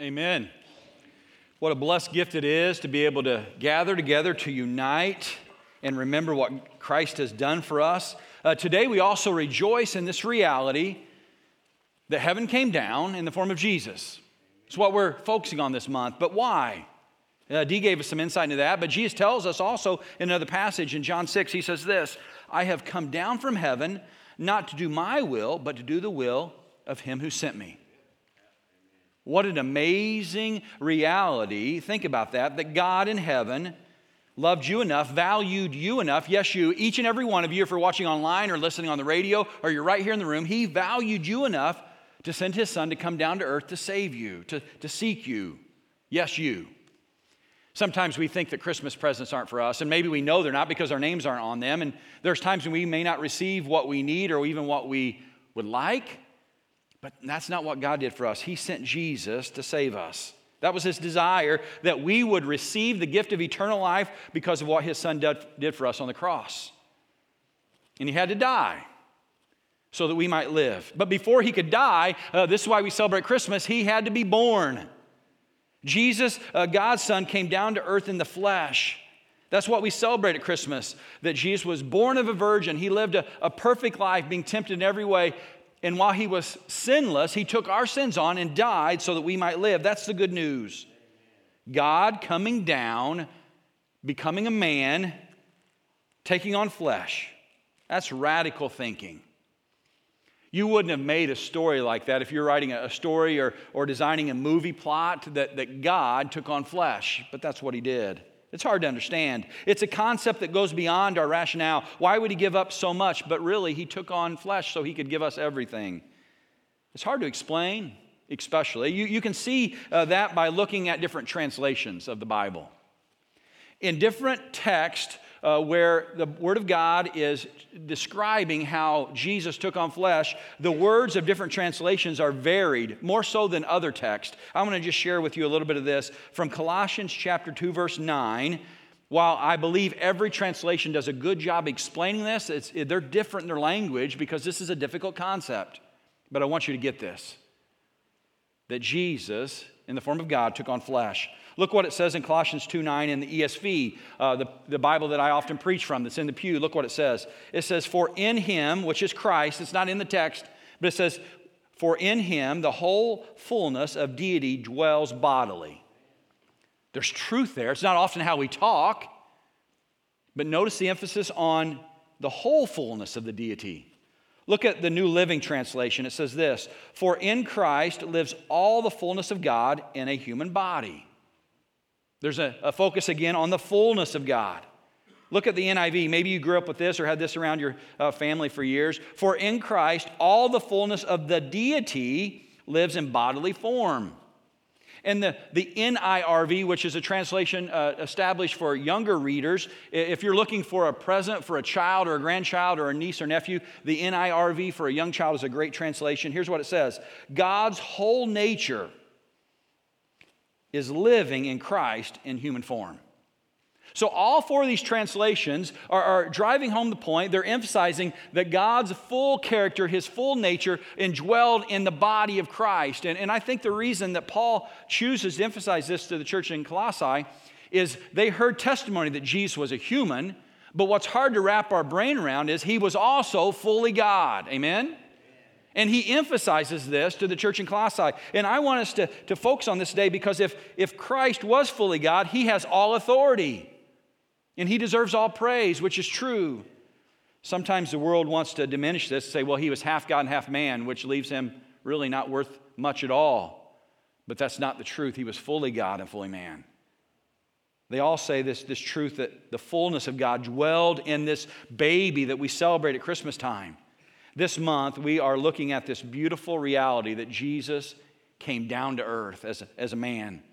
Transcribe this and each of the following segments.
Amen. What a blessed gift it is to be able to gather together, to unite, and remember what Christ has done for us. Today we also rejoice in this reality that heaven came down in the form of Jesus. It's what we're focusing on this month, but why? Dee gave us some insight into that, but Jesus tells us also in another passage in John 6, he says this, "I have come down from heaven not to do my will, but to do the will of him who sent me." What an amazing reality. Think about that, that God in heaven loved you enough, valued you enough. Yes, you, each and every one of you, if you're watching online or listening on the radio or you're right here in the room, he valued you enough to send his son to come down to earth to save you, to seek you. Yes, you. Sometimes we think that Christmas presents aren't for us, and maybe we know they're not because our names aren't on them, and there's times when we may not receive what we need or even what we would like, but that's not what God did for us. He sent Jesus to save us. That was his desire, that we would receive the gift of eternal life because of what his son did for us on the cross. And he had to die so that we might live. But before he could die, this is why we celebrate Christmas, he had to be born. Jesus, God's son, came down to earth in the flesh. That's what we celebrate at Christmas, that Jesus was born of a virgin. He lived a perfect life, being tempted in every way. And while he was sinless, he took our sins on and died so that we might live. That's the good news. God coming down, becoming a man, taking on flesh. That's radical thinking. You wouldn't have made a story like that if you're writing a story or designing a movie plot that God took on flesh. But that's what he did. It's hard to understand. It's a concept that goes beyond our rationale. Why would he give up so much? But really, he took on flesh so he could give us everything. It's hard to explain, especially. You can see that by looking at different translations of the Bible. In different texts, where the Word of God is describing how Jesus took on flesh, the words of different translations are varied, more so than other texts. I'm going to just share with you a little bit of this from Colossians chapter 2, verse 9. While I believe every translation does a good job explaining this, they're different in their language because this is a difficult concept. But I want you to get this, that Jesus, in the form of God, took on flesh. Look what it says in Colossians 2:9 in the ESV, the Bible that I often preach from that's in the pew. Look what it says. It says, "For in him," which is Christ, it's not in the text, but it says, "For in him the whole fullness of deity dwells bodily." There's truth there. It's not often how we talk, but notice the emphasis on the whole fullness of the deity. Look at the New Living Translation. It says this, "For in Christ lives all the fullness of God in a human body." There's a focus again on the fullness of God. Look at the NIV. Maybe you grew up with this or had this around your family for years. "For in Christ, all the fullness of the deity lives in bodily form." And the NIRV, which is a translation established for younger readers, if you're looking for a present for a child or a grandchild or a niece or nephew, the NIRV for a young child is a great translation. Here's what it says. "God's whole nature is living in Christ in human form." So all four of these translations are driving home the point. They're emphasizing that God's full character, his full nature, indwelled in the body of Christ. And I think the reason that Paul chooses to emphasize this to the church in Colossae is they heard testimony that Jesus was a human, but what's hard to wrap our brain around is he was also fully God. Amen? And he emphasizes this to the church in Colossae. And I want us to focus on this today because if Christ was fully God, he has all authority. And he deserves all praise, which is true. Sometimes the world wants to diminish this and say, well, he was half God and half man, which leaves him really not worth much at all. But that's not the truth. He was fully God and fully man. They all say this truth that the fullness of God dwelled in this baby that we celebrate at Christmas time. This month, we are looking at this beautiful reality that Jesus came down to earth as a man.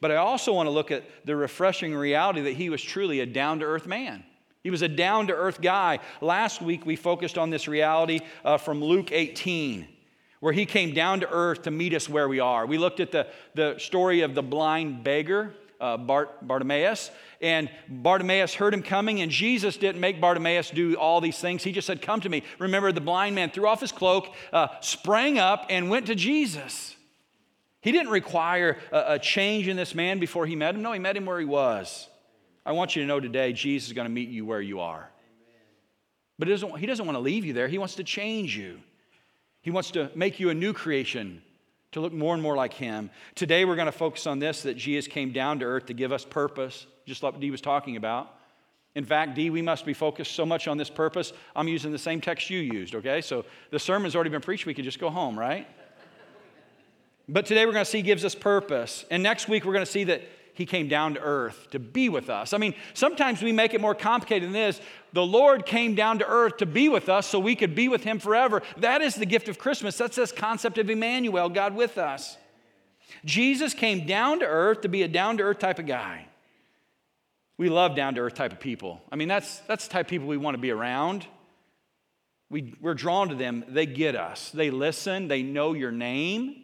But I also want to look at the refreshing reality that he was truly a down-to-earth man. He was a down-to-earth guy. Last week, we focused on this reality from Luke 18, where he came down to earth to meet us where we are. We looked at the story of the blind beggar, Bartimaeus, and Bartimaeus heard him coming, and Jesus didn't make Bartimaeus do all these things. He just said, "Come to me." Remember, the blind man threw off his cloak, sprang up, and went to Jesus. He didn't require a change in this man before he met him. No, he met him where he was. I want you to know today, Jesus is going to meet you where you are. But he doesn't want to leave you there. He wants to change you. He wants to make you a new creation to look more and more like him. Today we're going to focus on this, that Jesus came down to earth to give us purpose, just like Dee was talking about. In fact, Dee, we must be focused so much on this purpose. I'm using the same text you used, okay? So the sermon's already been preached. We could just go home, right? But today we're going to see he gives us purpose. And next week we're going to see that he came down to earth to be with us. I mean, sometimes we make it more complicated than this. The Lord came down to earth to be with us so we could be with him forever. That is the gift of Christmas. That's this concept of Emmanuel, God with us. Jesus came down to earth to be a down-to-earth type of guy. We love down-to-earth type of people. I mean, that's the type of people we want to be around. We're drawn to them. They get us. They listen. They know your name.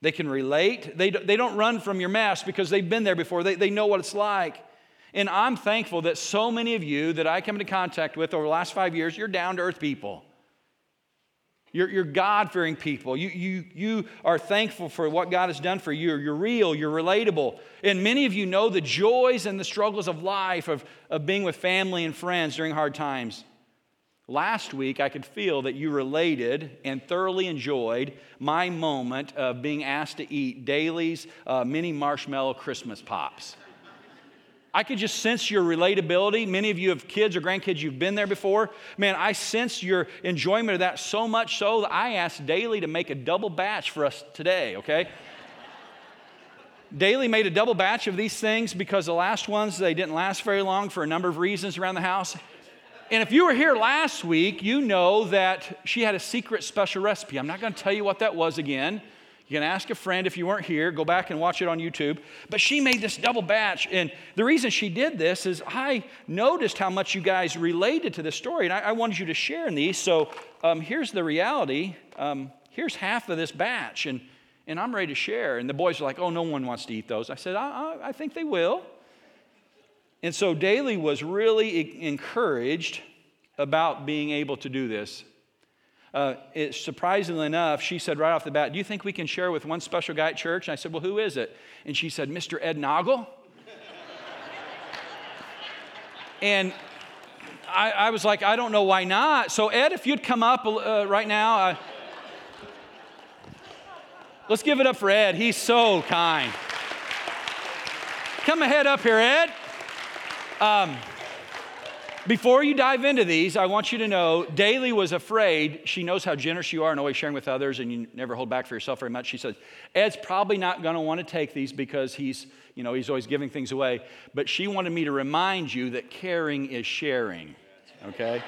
They can relate. They don't run from your mess because they've been there before. They know what it's like. And I'm thankful that so many of you that I come into contact with over the last 5 years, you're down-to-earth people. You're God-fearing people. You are thankful for what God has done for you. You're real. You're relatable. And many of you know the joys and the struggles of life, of being with family and friends during hard times. Last week, I could feel that you related and thoroughly enjoyed my moment of being asked to eat Daily's mini marshmallow Christmas pops. I could just sense your relatability. Many of you have kids or grandkids, you've been there before. Man, I sense your enjoyment of that so much so that I asked Daily to make a double batch for us today, okay? Daily made a double batch of these things because the last ones, they didn't last very long for a number of reasons around the house. And if you were here last week, you know that she had a secret special recipe. I'm not going to tell you what that was again. You can ask a friend if you weren't here. Go back and watch it on YouTube. But she made this double batch. And the reason she did this is I noticed how much you guys related to this story. And I wanted you to share in these. So here's the reality. Here's half of this batch. And I'm ready to share. And the boys are like, oh, no one wants to eat those. I said, I think they will. And so Daly was really encouraged about being able to do this. Surprisingly enough, she said right off the bat, do you think we can share with one special guy at church? And I said, well, who is it? And she said, Mr. Ed Noggle. And I was like, I don't know why not. So Ed, if you'd come up right now. Let's give it up for Ed. He's so kind. Come ahead up here, Ed. Before you dive into these, I want you to know Daly was afraid. She knows how generous you are and always sharing with others, and you never hold back for yourself very much. She said, Ed's probably not going to want to take these because he's always giving things away. But she wanted me to remind you that caring is sharing, okay?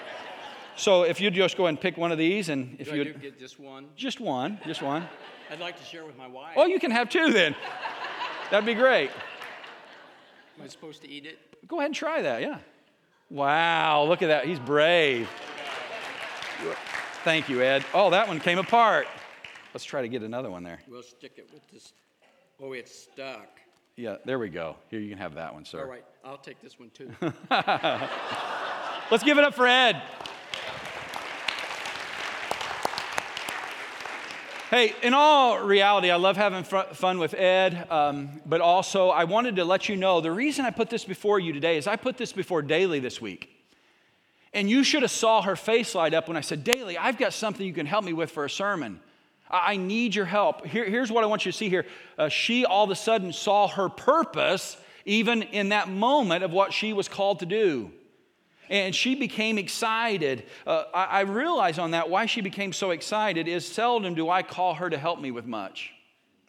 So if you'd just go ahead and pick one of these. And if you get just one? Just one, just one. I'd like to share with my wife. Oh, you can have two then. That'd be great. Am I supposed to eat it? Go ahead and try that, yeah. Wow, look at that. He's brave. Thank you, Ed. Oh, that one came apart. Let's try to get another one there. We'll stick it with this. Oh, it's stuck. Yeah, there we go. Here, you can have that one, sir. All right, I'll take this one, too. Let's give it up for Ed. Hey, in all reality, I love having fun with Ed, but also I wanted to let you know the reason I put this before you today is I put this before Daly this week. And you should have saw her face light up when I said, Daly, I've got something you can help me with for a sermon. I need your help. Here's what I want you to see here. She all of a sudden saw her purpose even in that moment of what she was called to do. And she became excited. I realize on that why she became so excited is seldom do I call her to help me with much.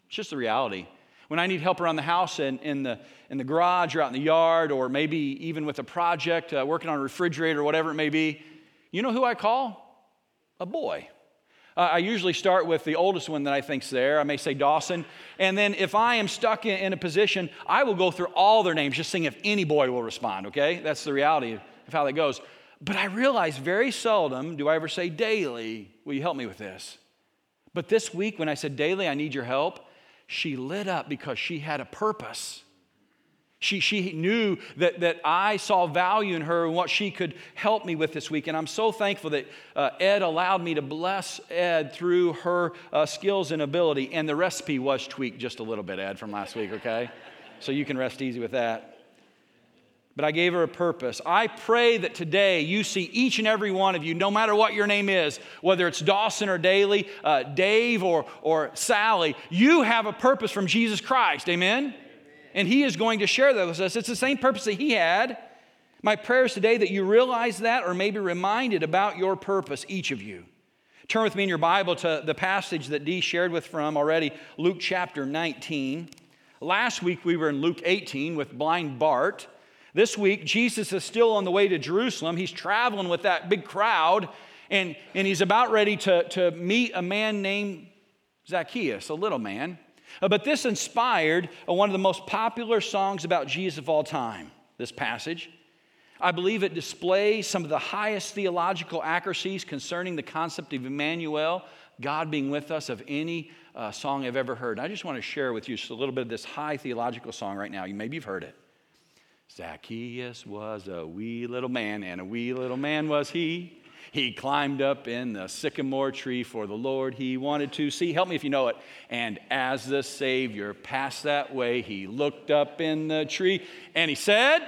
It's just the reality. When I need help around the house and in the garage or out in the yard or maybe even with a project, working on a refrigerator or whatever it may be, you know who I call? A boy. I usually start with the oldest one that I think's there. I may say Dawson. And then if I am stuck in a position, I will go through all their names just seeing if any boy will respond, okay? That's the reality of how that goes. But I realize very seldom do I ever say, Daily, will you help me with this? But this week when I said, Daily, I need your help, she lit up because she had a purpose. She knew that I saw value in her and what she could help me with this week. And I'm so thankful that Ed allowed me to bless Ed through her skills and ability. And the recipe was tweaked just a little bit, Ed, from last week, okay? So you can rest easy with that. But I gave her a purpose. I pray that today you see each and every one of you, no matter what your name is, whether it's Dawson or Daly, Dave or Sally, you have a purpose from Jesus Christ, amen? And he is going to share that with us. It's the same purpose that he had. My prayer is today that you realize that or maybe reminded about your purpose, each of you. Turn with me in your Bible to the passage that Dee shared with from already, Luke chapter 19. Last week we were in Luke 18 with blind Bart. This week, Jesus is still on the way to Jerusalem. He's traveling with that big crowd, and he's about ready to meet a man named Zacchaeus, a little man. But this inspired one of the most popular songs about Jesus of all time, this passage. I believe it displays some of the highest theological accuracies concerning the concept of Emmanuel, God being with us, of any song I've ever heard. And I just want to share with you just a little bit of this high theological song right now. Maybe you've heard it. Zacchaeus was a wee little man, and a wee little man was he. He climbed up in the sycamore tree, for the Lord he wanted to see. Help me if you know it. And as the Savior passed that way, he looked up in the tree, and he said,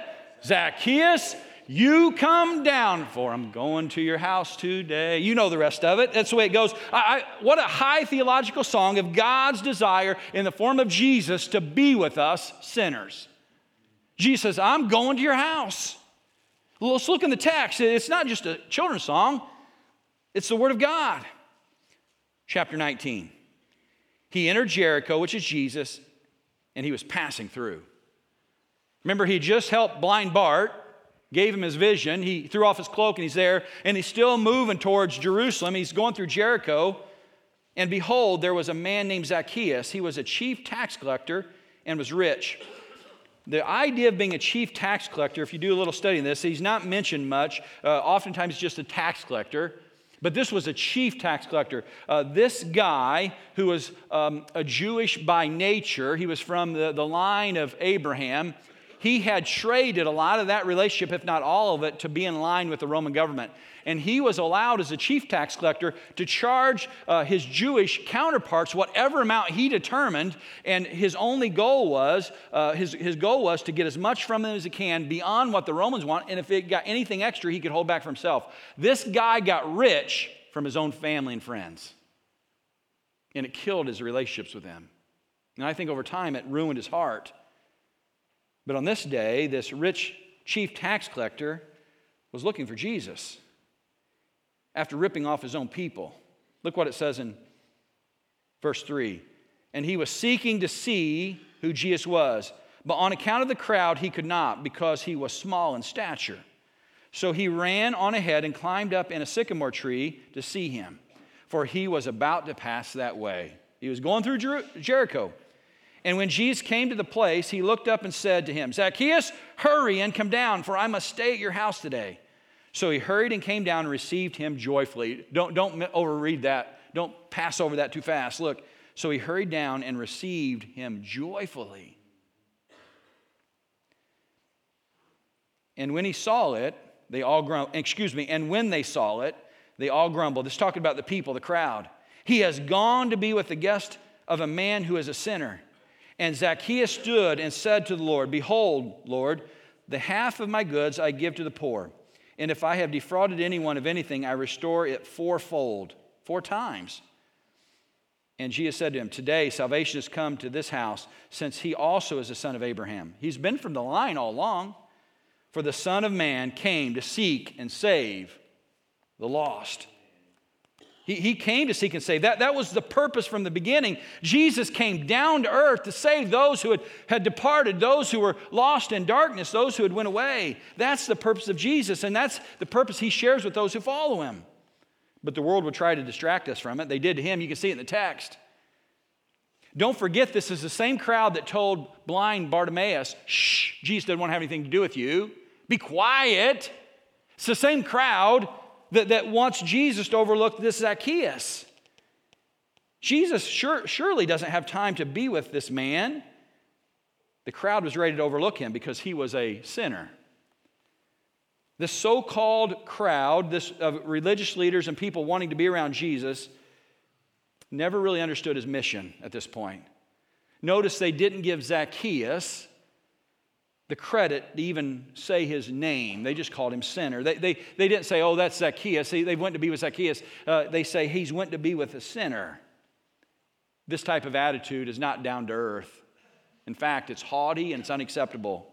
Zacchaeus, you come down, for I'm going to your house today. You know the rest of it. That's the way it goes. What a high theological song of God's desire in the form of Jesus to be with us sinners. Jesus says, I'm going to your house. Let's look in the text. It's not just a children's song. It's the Word of God. Chapter 19. He entered Jericho, which is Jesus, and he was passing through. Remember, he just helped blind Bart, gave him his vision. He threw off his cloak, and he's there, and he's still moving towards Jerusalem. He's going through Jericho, and behold, there was a man named Zacchaeus. He was a chief tax collector and was rich. The idea of being a chief tax collector, if you do a little study in this, he's not mentioned much. Oftentimes just a tax collector. But this was a chief tax collector. This guy, who was a Jewish by nature, he was from the line of Abraham. He had traded a lot of that relationship, if not all of it, to be in line with the Roman government. And he was allowed as a chief tax collector to charge his Jewish counterparts whatever amount he determined. And his only goal was, his goal was to get as much from them as he can beyond what the Romans want. And if it got anything extra, he could hold back for himself. This guy got rich from his own family and friends. And it killed his relationships with them. And I think over time it ruined his heart. But on this day, this rich chief tax collector was looking for Jesus after ripping off his own people. Look what it says in verse 3. And he was seeking to see who Jesus was, but on account of the crowd he could not, because he was small in stature. So he ran on ahead and climbed up in a sycamore tree to see him, for he was about to pass that way. He was going through Jericho. And when Jesus came to the place, he looked up and said to him, Zacchaeus, hurry and come down, for I must stay at your house today. So he hurried and came down and received him joyfully. Don't overread that. Don't pass over that too fast. Look, so he hurried down and received him joyfully. And when he saw it, they all grumbled. And when they saw it, they all grumbled. This is talking about the people, the crowd. He has gone to be with the guest of a man who is a sinner. And Zacchaeus stood and said to the Lord, Behold, Lord, the half of my goods I give to the poor. And if I have defrauded anyone of anything, I restore it fourfold, 4 times. And Jesus said to him, Today salvation has come to this house, since he also is a son of Abraham. He's been from the line all along. For the Son of Man came to seek and save the lost. He came to seek and save. That was the purpose from the beginning. Jesus came down to earth to save those who had departed, those who were lost in darkness, those who had went away. That's the purpose of Jesus, and that's the purpose he shares with those who follow him. But the world would try to distract us from it. They did to him. You can see it in the text. Don't forget, this is the same crowd that told blind Bartimaeus, Shh, Jesus doesn't want to have anything to do with you. Be quiet. It's the same crowd that wants Jesus to overlook this Zacchaeus. Jesus surely doesn't have time to be with this man. The crowd was ready to overlook him because he was a sinner. This so-called crowd, this of religious leaders and people wanting to be around Jesus, never really understood his mission at this point. Notice they didn't give Zacchaeus the credit to even say his name. They just called him sinner. They didn't say, oh, that's Zacchaeus. They went to be with Zacchaeus. They say he's went to be with a sinner. This type of attitude is not down to earth. In fact, it's haughty and it's unacceptable.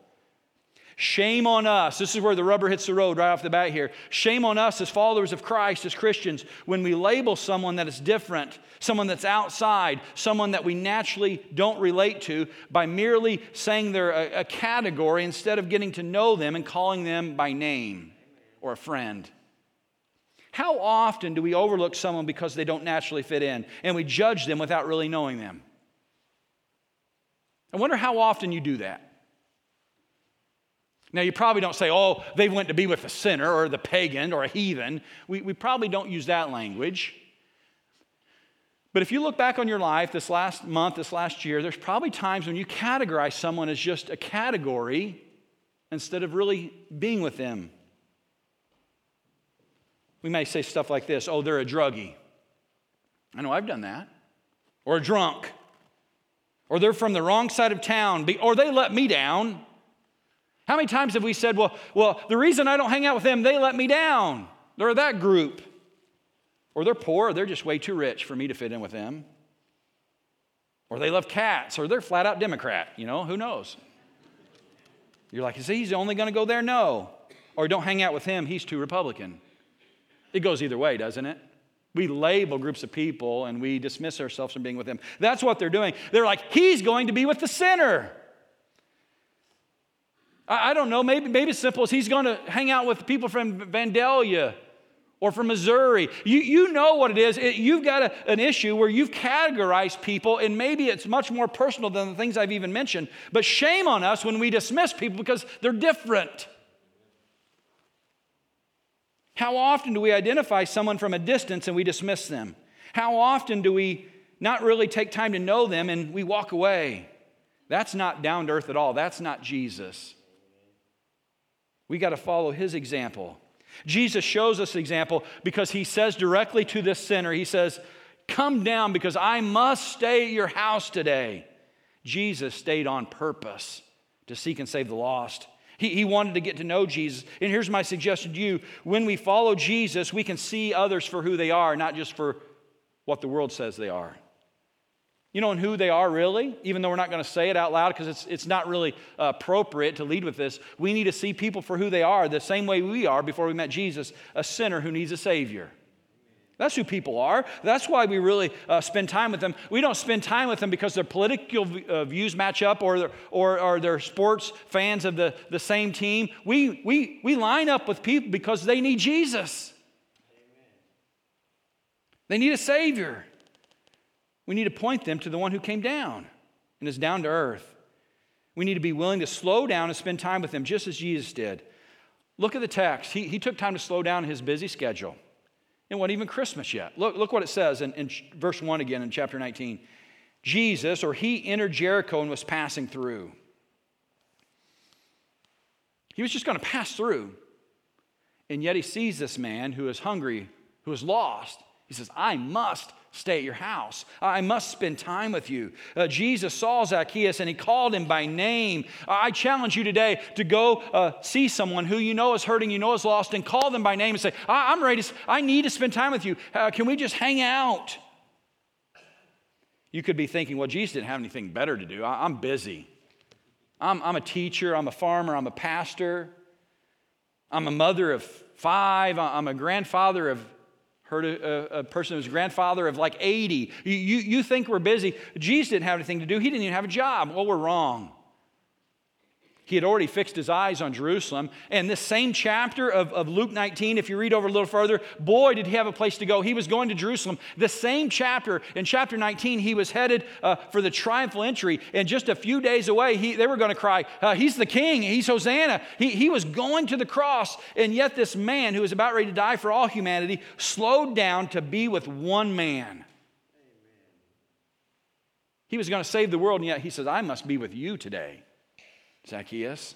Shame on us. This is where the rubber hits the road right off the bat here. Shame on us as followers of Christ, as Christians, when we label someone that is different, someone that's outside, someone that we naturally don't relate to by merely saying they're a category instead of getting to know them and calling them by name or a friend. How often do we overlook someone because they don't naturally fit in and we judge them without really knowing them? I wonder how often you do that. Now, you probably don't say, oh, they went to be with a sinner or the pagan or a heathen. We probably don't use that language. But if you look back on your life this last month, this last year, there's probably times when you categorize someone as just a category instead of really being with them. We may say stuff like this, oh, they're a druggie. I know I've done that. Or a drunk. Or they're from the wrong side of town. Or they let me down. How many times have we said, well, the reason I don't hang out with them, they let me down. They're that group. Or they're poor, or they're just way too rich for me to fit in with them. Or they love cats, or they're flat out Democrat, who knows? You're like, is he only going to go there? No. Or don't hang out with him, he's too Republican. It goes either way, doesn't it? We label groups of people and we dismiss ourselves from being with them. That's what they're doing. They're like, he's going to be with the sinner. I don't know, maybe it's simple as he's going to hang out with people from Vandalia or from Missouri. You know what it is. You've got an issue where you've categorized people, and maybe it's much more personal than the things I've even mentioned. But shame on us when we dismiss people because they're different. How often do we identify someone from a distance and we dismiss them? How often do we not really take time to know them and we walk away? That's not down to earth at all. That's not Jesus. We got to follow his example. Jesus shows us the example because he says directly to this sinner, he says, come down because I must stay at your house today. Jesus stayed on purpose to seek and save the lost. He wanted to get to know Jesus. And here's my suggestion to you. When we follow Jesus, we can see others for who they are, not just for what the world says they are. You know, and who they are really, even though we're not going to say it out loud because it's not really appropriate to lead with this, we need to see people for who they are the same way we are before we met Jesus, a sinner who needs a Savior. That's who people are. That's why we really spend time with them. We don't spend time with them because their political views match up or they're sports fans of the same team. We line up with people because they need Jesus. Amen. They need a Savior. We need to point them to the one who came down and is down to earth. We need to be willing to slow down and spend time with them just as Jesus did. Look at the text. He took time to slow down his busy schedule. It wasn't even Christmas yet. Look what it says in verse 1 again in chapter 19. Jesus, or he entered Jericho and was passing through. He was just going to pass through. And yet he sees this man who is hungry, who is lost. He says, I must stay at your house. I must spend time with you. Jesus saw Zacchaeus and he called him by name. I challenge you today to go see someone who you know is hurting, you know is lost, and call them by name and say, I'm ready. I need to spend time with you. Can we just hang out? You could be thinking, well, Jesus didn't have anything better to do. I'm busy. I'm a teacher. I'm a farmer. I'm a pastor. I'm a mother of 5. I'm a grandfather of heard a person who's grandfather of like 80. You think we're busy. Jesus didn't have anything to do. He didn't even have a job. Well, we're wrong. He had already fixed his eyes on Jerusalem. And this same chapter of Luke 19, if you read over a little further, boy, did he have a place to go. He was going to Jerusalem. The same chapter, in chapter 19, he was headed for the triumphal entry. And just a few days away, they were going to cry, he's the king, he's Hosanna. He was going to the cross. And yet this man who was about ready to die for all humanity slowed down to be with one man. Amen. He was going to save the world, and yet he says, I must be with you today. Zacchaeus.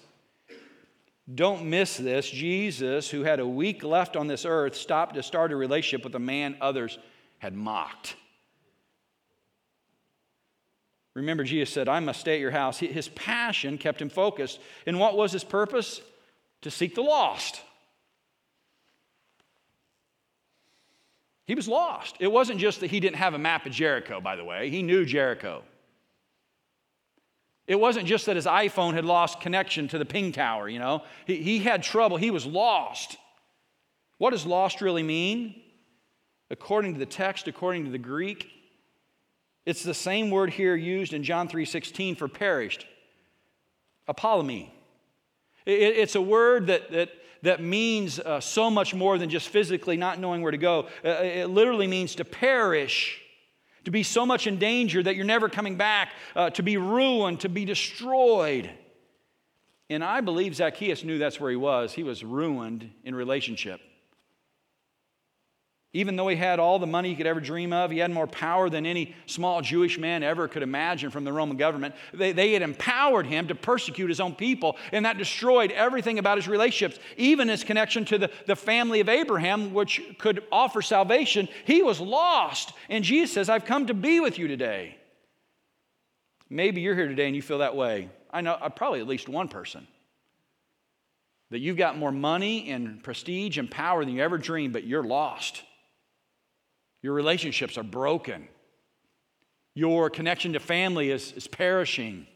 Don't miss this. Jesus, who had a week left on this earth, stopped to start a relationship with a man others had mocked. Remember, Jesus said, I must stay at your house. His passion kept him focused. And what was his purpose? To seek the lost. He was lost. It wasn't just that he didn't have a map of Jericho, by the way. He knew Jericho. It wasn't just that his iPhone had lost connection to the ping tower, you know. He had trouble. He was lost. What does lost really mean? According to the text, according to the Greek, it's the same word here used in John 3:16 for perished. Apolomē. It's a word that means so much more than just physically not knowing where to go. It literally means to perish. To be so much in danger that you're never coming back, to be ruined, to be destroyed. And I believe Zacchaeus knew that's where he was. He was ruined in relationship. Even though he had all the money he could ever dream of, he had more power than any small Jewish man ever could imagine from the Roman government. They had empowered him to persecute his own people, and that destroyed everything about his relationships, even his connection to the family of Abraham, which could offer salvation. He was lost, and Jesus says, I've come to be with you today. Maybe you're here today and you feel that way. I know probably at least one person. That you've got more money and prestige and power than you ever dreamed, but you're lost. Your relationships are broken. Your connection to family is perishing.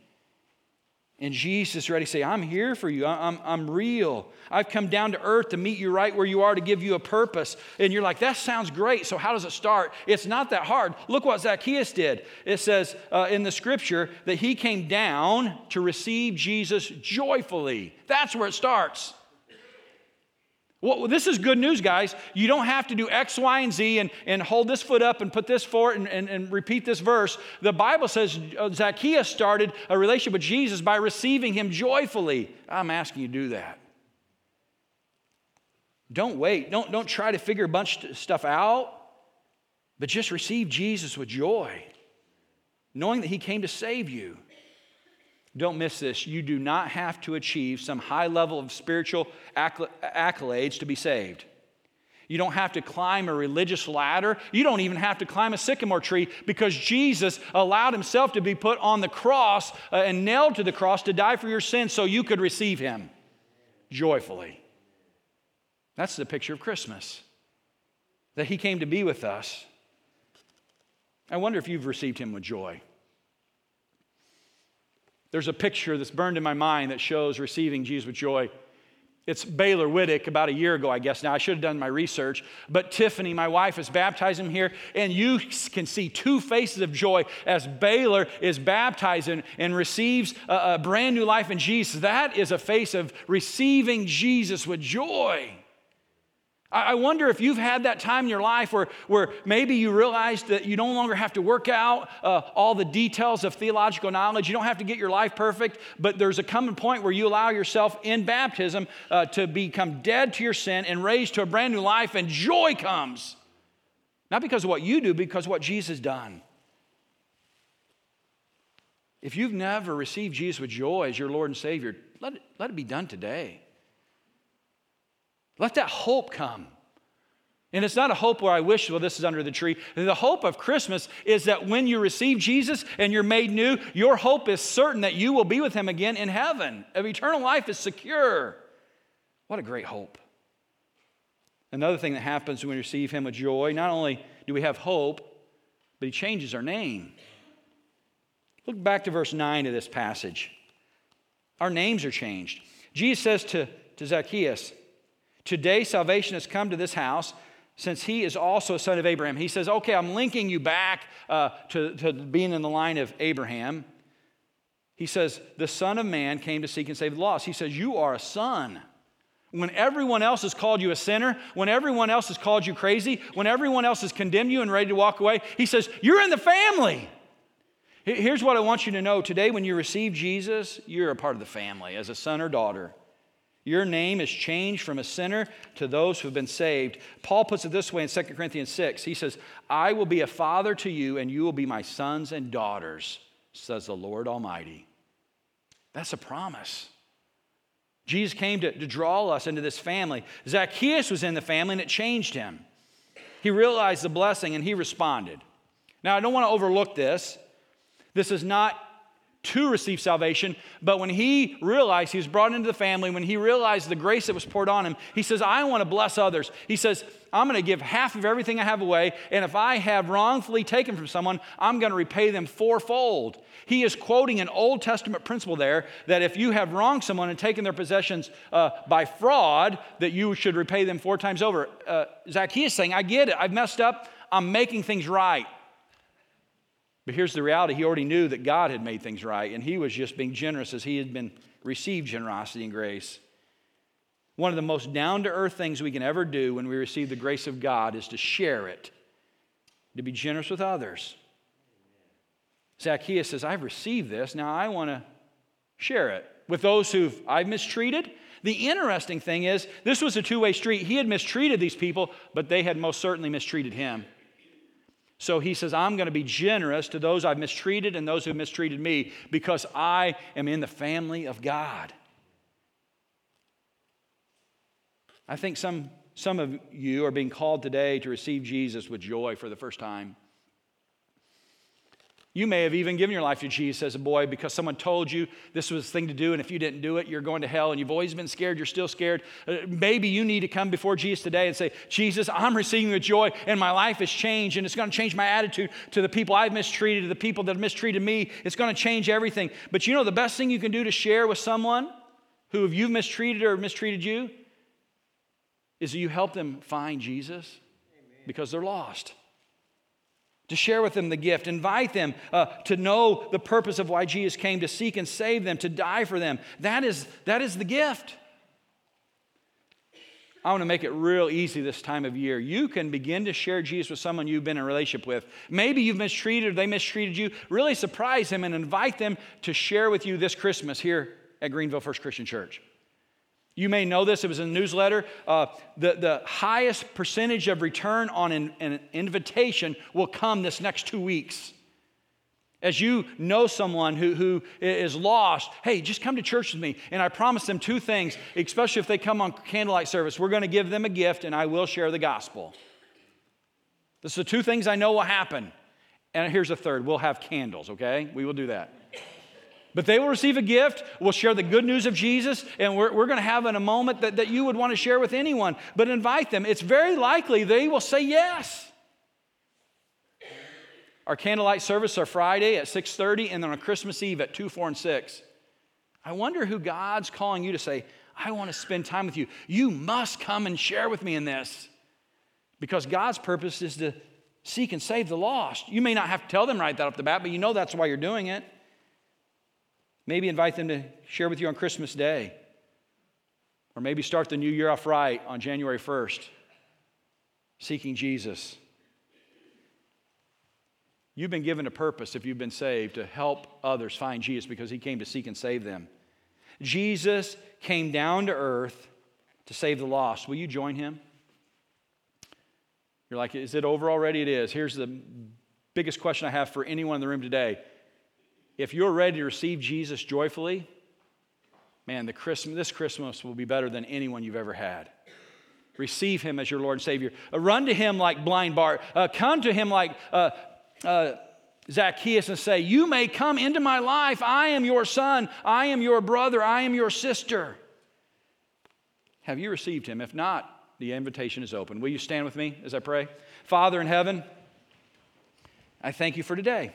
And Jesus is ready to say, I'm here for you. I'm real. I've come down to earth to meet you right where you are, to give you a purpose. And you're like, that sounds great. So how does it start? It's not that hard. Look what Zacchaeus did. It says in the scripture that he came down to receive Jesus joyfully. That's where it starts. Well, this is good news, guys. You don't have to do X, Y, and Z and hold this foot up and put this forward and repeat this verse. The Bible says Zacchaeus started a relationship with Jesus by receiving him joyfully. I'm asking you to do that. Don't wait. Don't try to figure a bunch of stuff out, but just receive Jesus with joy, knowing that he came to save you. Don't miss this. You do not have to achieve some high level of spiritual accolades to be saved. You don't have to climb a religious ladder. You don't even have to climb a sycamore tree because Jesus allowed himself to be put on the cross and nailed to the cross to die for your sins so you could receive him joyfully. That's the picture of Christmas, that he came to be with us. I wonder if you've received him with joy. There's a picture that's burned in my mind that shows receiving Jesus with joy. It's Baylor Whittick about a year ago, I guess now. I should have done my research. But Tiffany, my wife, is baptizing him here. And you can see two faces of joy as Baylor is baptized and receives a brand new life in Jesus. That is a face of receiving Jesus with joy. I wonder if you've had that time in your life where maybe you realized that you no longer have to work out all the details of theological knowledge. You don't have to get your life perfect, but there's a coming point where you allow yourself in baptism to become dead to your sin and raised to a brand new life, and joy comes. Not because of what you do, because of what Jesus has done. If you've never received Jesus with joy as your Lord and Savior, let it be done today. Let that hope come. And it's not a hope where I wish, well, this is under the tree. The hope of Christmas is that when you receive Jesus and you're made new, your hope is certain that you will be with him again in heaven. Eternal life is secure. What a great hope. Another thing that happens when we receive him with joy, not only do we have hope, but he changes our name. Look back to verse 9 of this passage. Our names are changed. Jesus says to Zacchaeus, today salvation has come to this house since he is also a son of Abraham. He says, okay, I'm linking you back to being in the line of Abraham. He says, the Son of Man came to seek and save the lost. He says, you are a son. When everyone else has called you a sinner, when everyone else has called you crazy, when everyone else has condemned you and ready to walk away, he says, you're in the family. Here's what I want you to know. Today when you receive Jesus, you're a part of the family as a son or daughter. Your name is changed from a sinner to those who have been saved. Paul puts it this way in 2 Corinthians 6. He says, I will be a father to you, and you will be my sons and daughters, says the Lord Almighty. That's a promise. Jesus came to draw us into this family. Zacchaeus was in the family, and it changed him. He realized the blessing, and he responded. Now, I don't want to overlook this. This is not to receive salvation, but when he realized he was brought into the family, when he realized the grace that was poured on him, he says, I want to bless others. He says, I'm going to give half of everything I have away, and if I have wrongfully taken from someone, I'm going to repay them fourfold. He is quoting an Old Testament principle there that if you have wronged someone and taken their possessions by fraud, that you should repay them four times over. Zacchaeus saying, I get it. I've messed up. I'm making things right. But here's the reality. He already knew that God had made things right, and he was just being generous as he had been received generosity and grace. One of the most down-to-earth things we can ever do when we receive the grace of God is to share it, to be generous with others. Zacchaeus says, I've received this. Now I want to share it with those who I've mistreated. The interesting thing is, this was a two-way street. He had mistreated these people, but they had most certainly mistreated him. So he says, I'm going to be generous to those I've mistreated and those who mistreated me because I am in the family of God. I think some of you are being called today to receive Jesus with joy for the first time. You may have even given your life to Jesus as a boy because someone told you this was the thing to do, and if you didn't do it, you're going to hell, and you've always been scared, you're still scared. Maybe you need to come before Jesus today and say, Jesus, I'm receiving with joy, and my life has changed, and it's going to change my attitude to the people I've mistreated, to the people that have mistreated me. It's going to change everything. But you know the best thing you can do to share with someone who you've mistreated or mistreated you is that you help them find Jesus. Amen. Because they're lost. To share with them the gift, invite them to know the purpose of why Jesus came, to seek and save them, to die for them. That is the gift. I want to make it real easy this time of year. You can begin to share Jesus with someone you've been in a relationship with. Maybe you've mistreated or they mistreated you. Really surprise them and invite them to share with you this Christmas here at Greenville First Christian Church. You may know this. It was in the newsletter. The highest percentage of return on an invitation will come this next 2 weeks. As you know someone who is lost, hey, just come to church with me. And I promise them two things, especially if they come on candlelight service. We're going to give them a gift, and I will share the gospel. This is the two things I know will happen. And here's a third. We'll have candles, okay? We will do that. But they will receive a gift. We'll share the good news of Jesus, and we're going to have in a moment that you would want to share with anyone. But invite them. It's very likely they will say yes. Our candlelight service are Friday at 6:30, and then on Christmas Eve at 2, 4, and 6. I wonder who God's calling you to say, I want to spend time with you. You must come and share with me in this. Because God's purpose is to seek and save the lost. You may not have to tell them right off the bat, but you know that's why you're doing it. Maybe invite them to share with you on Christmas Day. Or maybe start the new year off right on January 1st, seeking Jesus. You've been given a purpose, if you've been saved, to help others find Jesus because he came to seek and save them. Jesus came down to earth to save the lost. Will you join him? You're like, is it over already? It is. Here's the biggest question I have for anyone in the room today. If you're ready to receive Jesus joyfully, man, this Christmas will be better than anyone you've ever had. Receive him as your Lord and Savior. Run to him like blind come to him like Zacchaeus and say, you may come into my life. I am your son. I am your brother. I am your sister. Have you received him? If not, the invitation is open. Will you stand with me as I pray? Father in heaven, I thank you for today.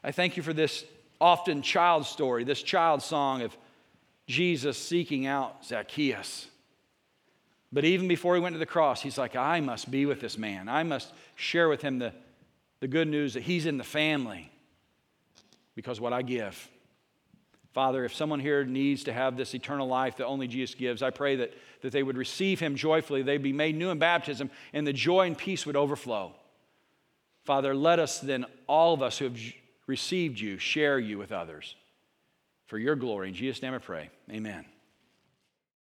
I thank you for this often child story, this child song of Jesus seeking out Zacchaeus. But even before he went to the cross, he's like, I must be with this man. I must share with him the good news that he's in the family because what I give. Father, if someone here needs to have this eternal life that only Jesus gives, I pray that they would receive him joyfully, they'd be made new in baptism, and the joy and peace would overflow. Father, let us then, all of us who have received you, share you with others. For your glory, in Jesus' name I pray, amen.